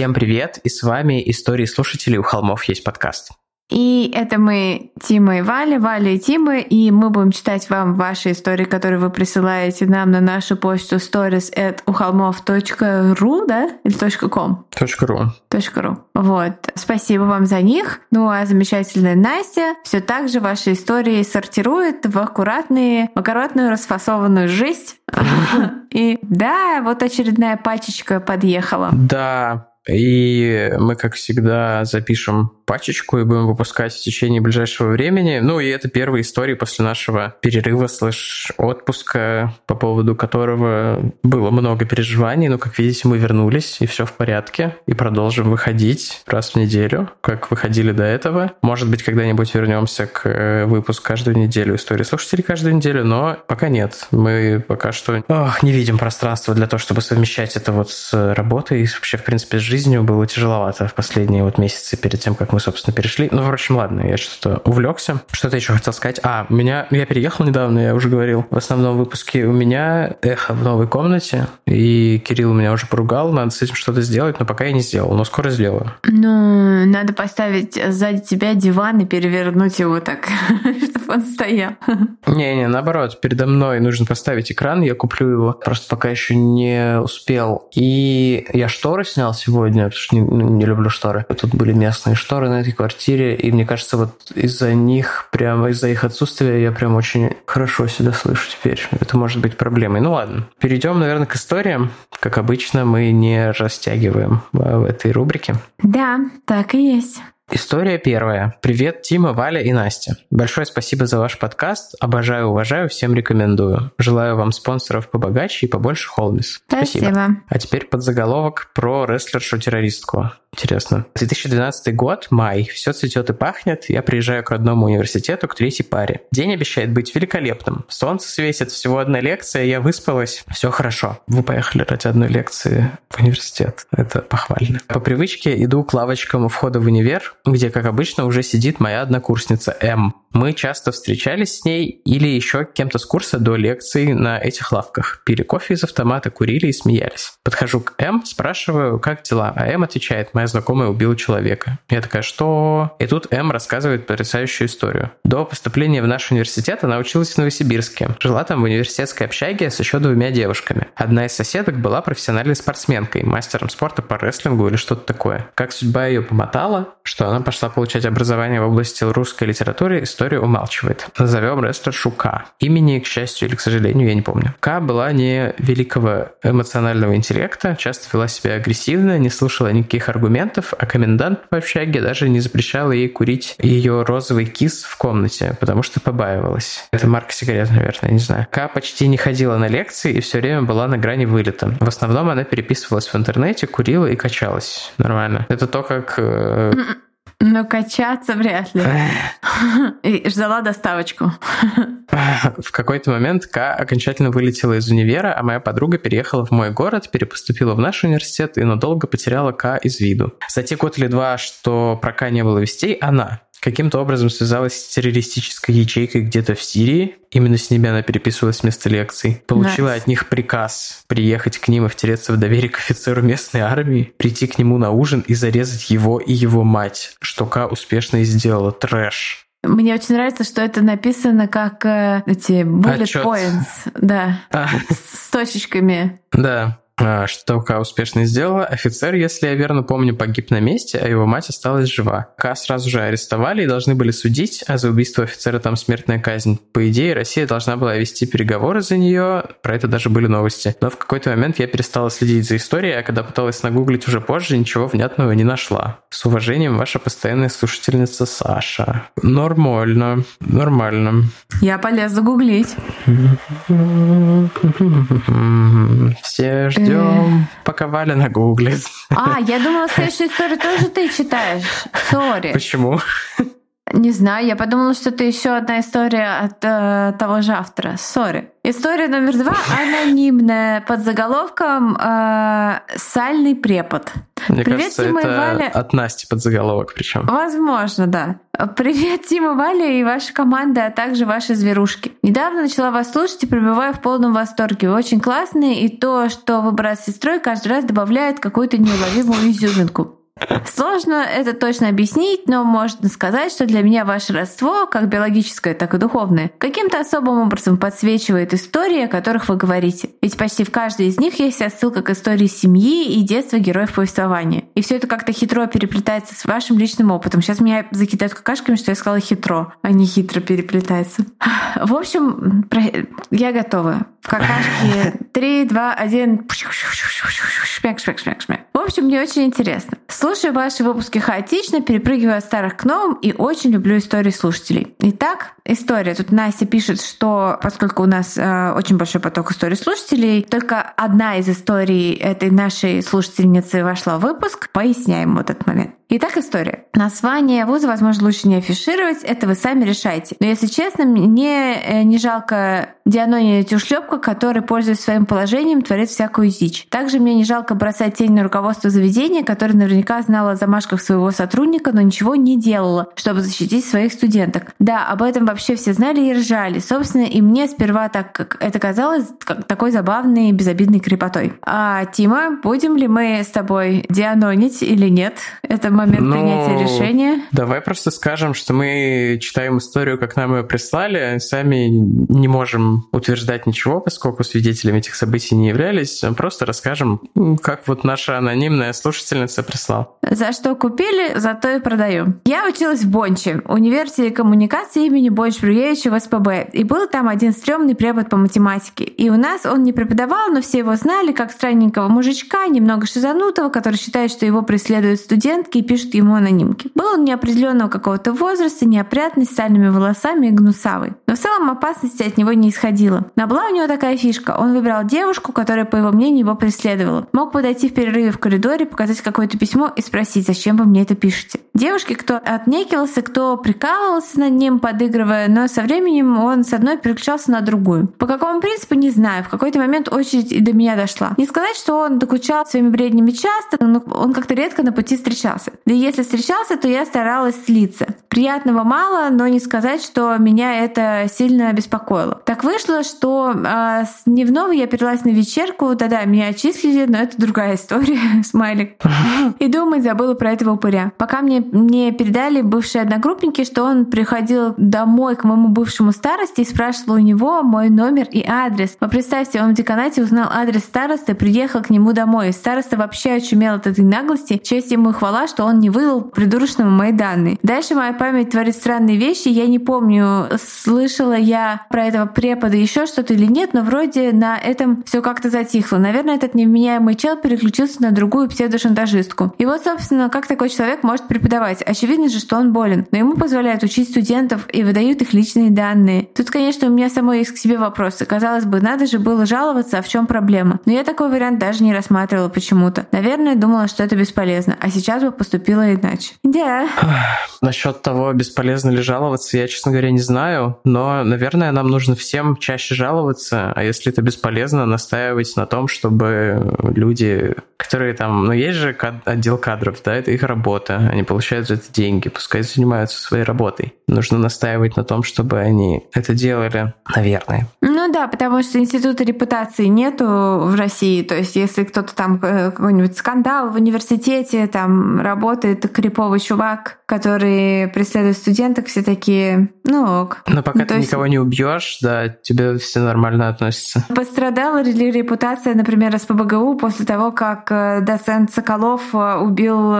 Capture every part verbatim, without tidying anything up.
Всем привет, и с вами «Истории слушателей, у холмов есть подкаст». И это мы, Тима и Валя, Валя и Тима, и мы будем читать вам ваши истории, которые вы присылаете нам на нашу почту stories at u holmov dot r u, да? Или .com? .ru. .ru. Вот. Спасибо вам за них. Ну, а замечательная Настя все так же ваши истории сортирует в аккуратную, аккуратную расфасованную жесть. И да, вот очередная пачечка подъехала. Да. И мы, как всегда, запишем пачечку и будем выпускать в течение ближайшего времени. Ну и это первые истории после нашего перерыва слэш отпуска, по поводу которого было много переживаний. Но, как видите, мы вернулись, и все в порядке. И продолжим выходить раз в неделю, как выходили до этого. Может быть, когда-нибудь вернемся к выпуску каждую неделю, истории слушателей каждую неделю, но пока нет. Мы пока что ох, не видим пространства для того, чтобы совмещать это вот с работой. И вообще, в принципе, с жизнью было тяжеловато в последние вот месяцы перед тем, как мы собственно, перешли. Ну, впрочем, ладно, я что-то увлекся. Что-то еще хотел сказать. А, меня... Я переехал недавно, я уже говорил. В основном выпуске у меня эхо в новой комнате, и Кирилл меня уже поругал, надо с этим что-то сделать, но пока я не сделал, но скоро сделаю. Ну, надо поставить сзади тебя диван и перевернуть его так, чтобы он стоял. Не-не, наоборот, передо мной нужно поставить экран, я куплю его, просто пока еще не успел. И я шторы снял сегодня, потому что не, не люблю шторы. Тут были местные шторы на этой квартире, и мне кажется, вот из-за них, прямо из-за их отсутствия я прям очень хорошо себя слышу теперь. Это может быть проблемой. Ну ладно. Перейдем, наверное, к историям. Как обычно, мы не растягиваем в этой рубрике. Да, так и есть. История первая. Привет, Тима, Валя и Настя. Большое спасибо за ваш подкаст. Обожаю, уважаю, всем рекомендую. Желаю вам спонсоров побогаче и побольше Холмис. Спасибо. спасибо. А теперь подзаголовок про рестлершу-террористку. Интересно. две тысячи двенадцатый год, май. Все цветет и пахнет. Я приезжаю к родному университету, к третьей паре. День обещает быть великолепным. Солнце светит, всего одна лекция, я выспалась. Все хорошо. Вы поехали ради одной лекции в университет. Это похвально. По привычке иду к лавочкам у входа в универ, где, как обычно, уже сидит моя однокурсница М. Мы часто встречались с ней или еще кем-то с курса до лекций на этих лавках. Пили кофе из автомата, курили и смеялись. Подхожу к М, спрашиваю, как дела? А М отвечает: моя знакомая убила человека. Я такая: что? И тут М рассказывает потрясающую историю. До поступления в наш университет она училась в Новосибирске. Жила там в университетской общаге с еще двумя девушками. Одна из соседок была профессиональной спортсменкой, мастером спорта по рестлингу или что-то такое. Как судьба ее помотала, что она пошла получать образование в области русской литературы, история умалчивает. Назовем рестлершу К. Имени, к счастью или к сожалению, я не помню. К была не великого эмоционального интеллекта, часто вела себя агрессивно, не слушала никаких аргументов, а комендант по общаге даже не запрещал ей курить ее розовый кис в комнате, потому что побаивалась. Это марка сигарет, наверное, не знаю. Ка почти не ходила на лекции и все время была на грани вылета. В основном она переписывалась в интернете, курила и качалась. Нормально. Это то, как... Э... Ну, качаться вряд ли. И ждала доставочку. В какой-то момент К окончательно вылетела из универа, а моя подруга переехала в мой город, перепоступила в наш университет и надолго потеряла К из виду. За те год или два, что про К не было вестей, она каким-то образом связалась с террористической ячейкой где-то в Сирии. Именно с ними она переписывалась вместо лекций. Получила nice. от них приказ приехать к ним и втереться в доверие к офицеру местной армии, прийти к нему на ужин и зарезать его и его мать, что Ка успешно и сделала. Трэш. Мне очень нравится, что это написано как э, эти bullet Отчет. points. Да. А. С, с точечками. Да. Что Ка успешно сделала. Офицер, если я верно помню, погиб на месте, а его мать осталась жива. Ка сразу же арестовали и должны были судить, а за убийство офицера там смертная казнь. По идее, Россия должна была вести переговоры за нее, про это даже были новости. Но в какой-то момент я перестала следить за историей, а когда пыталась нагуглить уже позже, ничего внятного не нашла. С уважением, ваша постоянная слушательница Саша. Нормально. Нормально. Я полезу гуглить. Все ждут. Идем, пока Валя нагуглит. А, я думала, следующую историю тоже ты читаешь. Сори. Почему? Не знаю, я подумала, что это еще одна история от э, того же автора. Сори. История номер два анонимная. Под заголовком э, «Сальный препод». Мне Привет, кажется, Тима это и Валя. От Насти подзаголовок причем. Возможно, да. Привет, Тима, Валя и ваша команда, а также ваши зверушки. Недавно начала вас слушать и пребываю в полном восторге. Вы очень классные, и то, что вы брат с сестрой, каждый раз добавляет какую-то неуловимую изюминку. Сложно это точно объяснить, но можно сказать, что для меня ваше родство, как биологическое, так и духовное, каким-то особым образом подсвечивает истории, о которых вы говорите. Ведь почти в каждой из них есть отсылка к истории семьи и детства героев повествования. И все это как-то хитро переплетается с вашим личным опытом. Сейчас меня закидают какашками, что я сказала хитро, а не хитро переплетается. В общем, я готова. Какашки. Три, два, один. Шмяк, шмяк, шмяк, шмяк. В общем, мне очень интересно. Слушаю ваши выпуски хаотично, перепрыгиваю от старых к новым и очень люблю истории слушателей. Итак, история. Тут Настя пишет, что поскольку у нас э, очень большой поток историй слушателей, только одна из историй этой нашей слушательницы вошла в выпуск. Поясняем вот этот момент. Итак, история. Название вуза, возможно, лучше не афишировать, это вы сами решаете. Но, если честно, мне не жалко Дианония Тюшлёпка, который, пользуясь своим положением, творит всякую дичь. Также мне не жалко бросать тень на руководство заведения, которое наверняка знало о замашках своего сотрудника, но ничего не делало, чтобы защитить своих студенток. Да, об этом вообще все знали и ржали. Собственно, и мне сперва так как это казалось как такой забавной и безобидной крепотой. А, Тима, будем ли мы с тобой дианонить или нет? Это момент ну, принятия решения. Давай просто скажем, что мы читаем историю, как нам ее прислали, сами не можем утверждать ничего, поскольку свидетелями этих событий не являлись. Просто расскажем, как вот наша анонимная слушательница прислала. За что купили, за то и продаем. Я училась в Бонче, университете коммуникации имени Бонч-Бруевича в СПб, и был там один стрёмный препод по математике. И у нас он не преподавал, но все его знали как странненького мужичка, немного шизанутого, который считает, что его преследуют студентки и пишут ему анонимки. Был он неопределенного какого-то возраста, неопрятный, с сальными волосами и гнусавый. Но в целом опасности от него не исходило. Но была у него такая фишка. Он выбирал девушку, которая, по его мнению, его преследовала. Мог подойти в перерыве в коридоре, показать какое-то письмо и спросить, зачем вы мне это пишете. Девушке, кто отнекивался, кто прикалывался над ним, подыгрывая, но со временем он с одной переключался на другую. По какому принципу, не знаю. В какой-то момент очередь и до меня дошла. Не сказать, что он докучал своими бреднями часто, но он как-то редко на пути встречался. Да и если встречался, то я старалась слиться. Приятного мало, но не сказать, что меня это сильно беспокоило. Так вышло, что э, с дневного я перелась на вечерку. Да-да, меня отчислили, но это другая история. Смайлик. И думать забыла про этого упыря. Пока мне, мне передали бывшие одногруппники, что он приходил домой к моему бывшему старосте и спрашивал у него мой номер и адрес. Вы представьте, он в деканате узнал адрес старосты, приехал к нему домой. Староста вообще очумел от этой наглости. Честь ему и хвала, что он не выдал придурочному мои данные. Дальше моя память творит странные вещи. Я не помню, слышала я про этого препода еще что-то или нет, но вроде на этом все как-то затихло. Наверное, этот невменяемый чел переключился на другую псевдошантажистку. И вот, собственно, как такой человек может преподавать? Очевидно же, что он болен. Но ему позволяют учить студентов и выдают их личные данные. Тут, конечно, у меня самой есть к себе вопросы. Казалось бы, надо же было жаловаться, а в чем проблема? Но я такой вариант даже не рассматривала почему-то. Наверное, думала, что это бесполезно. А сейчас бы поступила иначе. Да. Насчет того, бесполезно ли жаловаться, я, честно говоря, не знаю. Но, наверное, нам нужно всем чаще жаловаться. А если это бесполезно, настаивать на том, чтобы люди, которые там... Ну, есть же кад- отдел кадров, да? Это их работа. Они получают за это деньги. Пускай занимаются своей работой. Нужно настаивать на том, чтобы они это делали, наверное. Ну да, потому что института репутации нету в России. То есть если кто-то там какой-нибудь скандал в университете, там работает криповый чувак, который преследует студенток, все такие, ну ок. Но пока ну, ты есть... никого не убьешь, да, тебе все нормально относятся. Пострадала ли репутация, например, СПбГУ после того, как доцент Соколов убил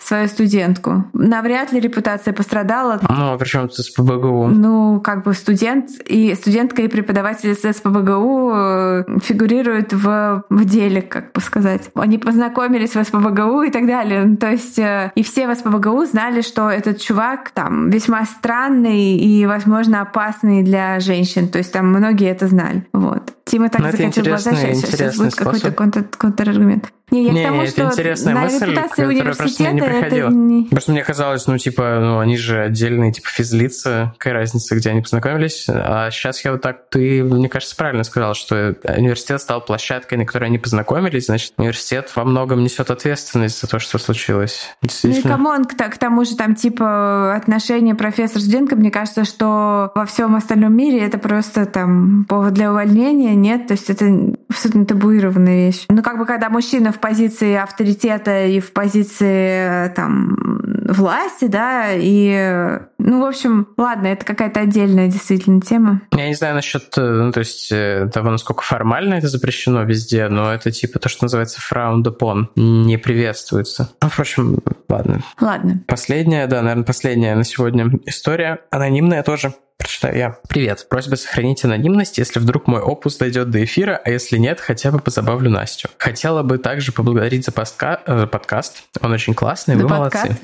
свою студентку? Навряд ли репутация пострадала. Ну, а при чем с СПбГУ? Ну, как бы студент и студентка и преподаватель с СПбГУ фигурируют в, в деле, как бы сказать. Они познакомились в СПбГУ и так далее. То есть и все в СПбГУ знали, что этот чувак там весьма странный и, возможно, опасный для женщин. То есть там многие это знали. Вот. Тима так захотел глаза, сейчас, сейчас будет какой-то контр- контраргумент. Не, я не, к тому, не, это интересная мысль, которая просто мне не приходила. Не... Потому что мне казалось, ну, типа, ну, они же отдельные, типа, физлица, какая разница, где они познакомились. А сейчас я вот так, ты, мне кажется, правильно сказал, что университет стал площадкой, на которой они познакомились, значит, университет во многом несет ответственность за то, что случилось. Действительно. Ну и камон, к тому же, там, типа, отношения профессор-студентка, мне кажется, что во всем остальном мире это просто, там, повод для увольнения, нет, то есть это абсолютно табуированная вещь. Ну, как бы, когда мужчина в позиции авторитета и в позиции там власти, да, и ну, в общем, ладно, это какая-то отдельная действительно тема. Я не знаю насчет, ну, то есть того, насколько формально это запрещено везде, но это типа то, что называется frowned upon, не приветствуется. Ну, впрочем, ладно. Ладно. Последняя, да, наверное, последняя на сегодня история, анонимная тоже. Прочитаю я. Привет. Просьба сохранить анонимность, если вдруг мой опус дойдет до эфира, а если нет, хотя бы позабавлю Настю. Хотела бы также поблагодарить за постка... э, подкаст. Он очень классный, вы молодцы.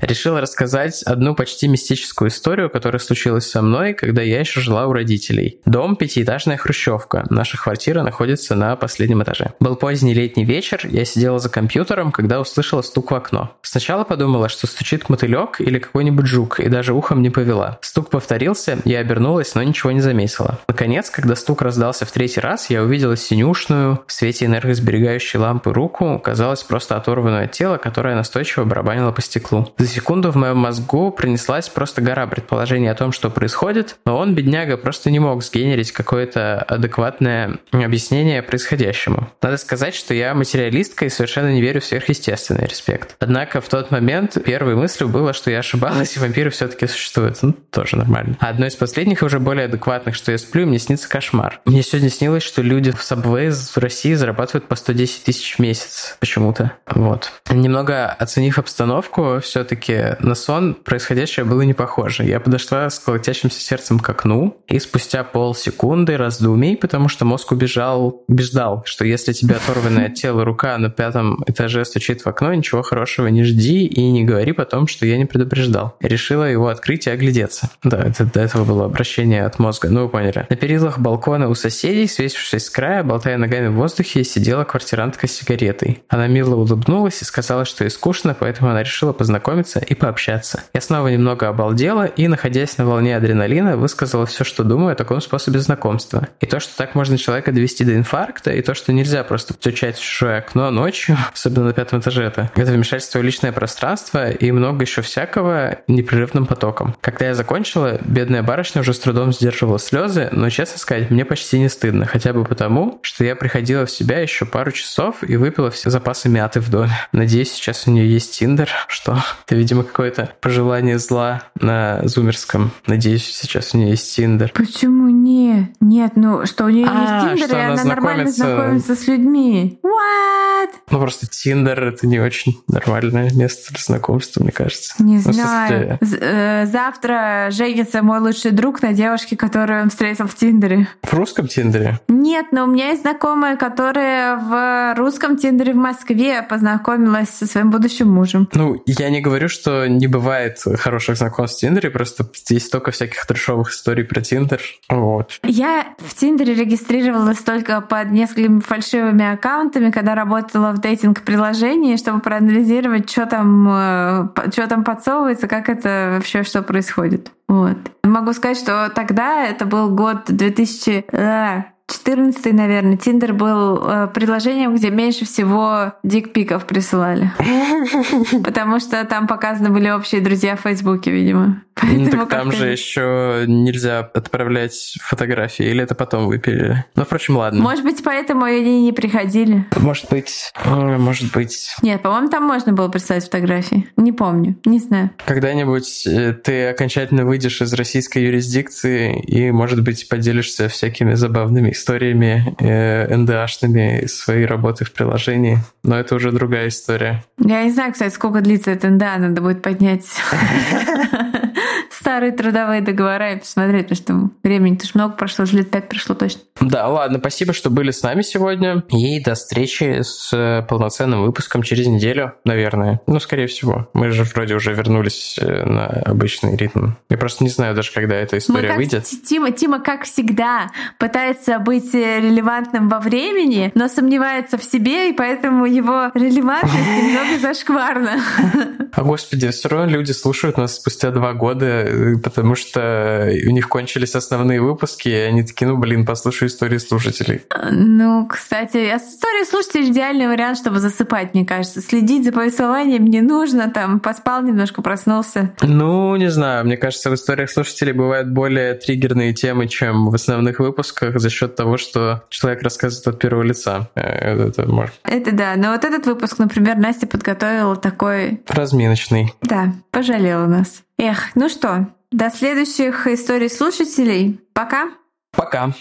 Решила рассказать одну почти мистическую историю, которая случилась со мной, когда я еще жила у родителей. Дом — пятиэтажная хрущевка. Наша квартира находится на последнем этаже. Был поздний летний вечер, я сидела за компьютером, когда услышала стук в окно. Сначала подумала, что стучит мотылек или какой-нибудь жук, и даже ухом не повела. Стук повторился, я обернулась, но ничего не заметила. Наконец, когда стук раздался в третий раз, я увидела синюшную, в свете энергосберегающей лампы руку, казалось, просто оторванную от тела, которая настойчиво барабанила по стеклу. За секунду в моем мозгу пронеслась просто гора предположений о том, что происходит, но он, бедняга, просто не мог сгенерить какое-то адекватное объяснение происходящему. Надо сказать, что я материалистка и совершенно не верю в сверхъестественный, респект. Однако в тот момент первой мыслью было, что я ошибалась, и вампиры все-таки существуют. Ну, тоже нормально. А одной из последних, уже более адекватных, что я сплю, мне снится кошмар. Мне сегодня снилось, что люди в Subways в России зарабатывают по сто десять тысяч в месяц почему-то. Вот. Немного оценив обстановку, все Все-таки на сон происходящее было не похоже. Я подошла с колотящимся сердцем к окну, и спустя полсекунды раздумий, потому что мозг убежал, убеждал, что если тебе оторванная от тела рука на пятом этаже стучит в окно, ничего хорошего не жди и не говори потом, что я не предупреждал. Решила его открыть и оглядеться. Да, это до этого было обращение от мозга, ну вы поняли. На перилах балкона у соседей, свесившись с края, болтая ногами в воздухе, сидела квартирантка с сигаретой. Она мило улыбнулась и сказала, что ей скучно, поэтому она решила познакомиться и пообщаться. Я снова немного обалдела и, находясь на волне адреналина, высказала все, что думаю о таком способе знакомства. И то, что так можно человека довести до инфаркта, и то, что нельзя просто стучать в чужое окно ночью, особенно на пятом этаже, это, это вмешательство в личное пространство и много еще всякого непрерывным потоком. Когда я закончила, бедная барышня уже с трудом сдерживала слезы, но, честно сказать, мне почти не стыдно, хотя бы потому, что я приходила в себя еще пару часов и выпила все запасы мяты в доме. Надеюсь, сейчас у нее есть Tinder, что... Это, видимо, какое-то пожелание зла на зумерском. Надеюсь, сейчас у нее есть Тиндер. Почему не? Нет, ну что у нее а, есть Тиндер, и она, она нормально знакомится... знакомится с людьми. What? Ну просто Тиндер — это не очень нормальное место для знакомства, мне кажется. Не ну, знаю. Состояние. Завтра женится мой лучший друг на девушке, которую он встретил в Тиндере. В русском Тиндере? Нет, но у меня есть знакомая, которая в русском Тиндере в Москве познакомилась со своим будущим мужем. Ну, я не Я говорю, что не бывает хороших знакомств в Тиндере, просто есть столько всяких трешовых историй про Тиндер. Вот. Я в Тиндере регистрировалась только под несколькими фальшивыми аккаунтами, когда работала в дейтинг-приложении, чтобы проанализировать, что там, что там подсовывается, как это вообще, что происходит. Вот. Могу сказать, что тогда, это был год две тысячи четырнадцатый, наверное, Tinder был э, приложением, где меньше всего дикпиков присылали. Потому что там показаны были общие друзья в Фейсбуке, видимо. Ну, так там же еще нельзя отправлять фотографии, или это потом выпили. Ну, впрочем, ладно. Может быть, поэтому они не приходили. Может быть. Может быть. Нет, по-моему, там можно было прислать фотографии. Не помню, не знаю. Когда-нибудь ты окончательно выйдешь из российской юрисдикции и, может быть, поделишься всякими забавными историями, э, эн дэ ашными своей работы в приложении. Но это уже другая история. Я не знаю, кстати, сколько длится это эн дэ а, надо будет поднять... старые трудовые договора и посмотреть, потому что времени-то ж много прошло, уже лет пять прошло точно. Да, ладно, спасибо, что были с нами сегодня. И до встречи с полноценным выпуском через неделю, наверное. Ну, скорее всего. Мы же вроде уже вернулись на обычный ритм. Я просто не знаю даже, когда эта история выйдет. Тима, Тима, как всегда, пытается быть релевантным во времени, но сомневается в себе, и поэтому его релевантность немного зашкварна. О, господи, все равно люди слушают нас спустя два года, потому что у них кончились основные выпуски, и они такие, ну, блин, послушаю истории слушателей. Ну, кстати, истории слушателей — идеальный вариант, чтобы засыпать, мне кажется. Следить за повествованием не нужно, там, поспал немножко, проснулся. Ну, не знаю, мне кажется, в историях слушателей бывают более триггерные темы, чем в основных выпусках, за счет того, что человек рассказывает от первого лица. Это, может... Это да, но вот этот выпуск, например, Настя подготовила такой... Разминочный. Да, пожалела нас. Эх, ну что, до следующих историй слушателей. Пока. Пока.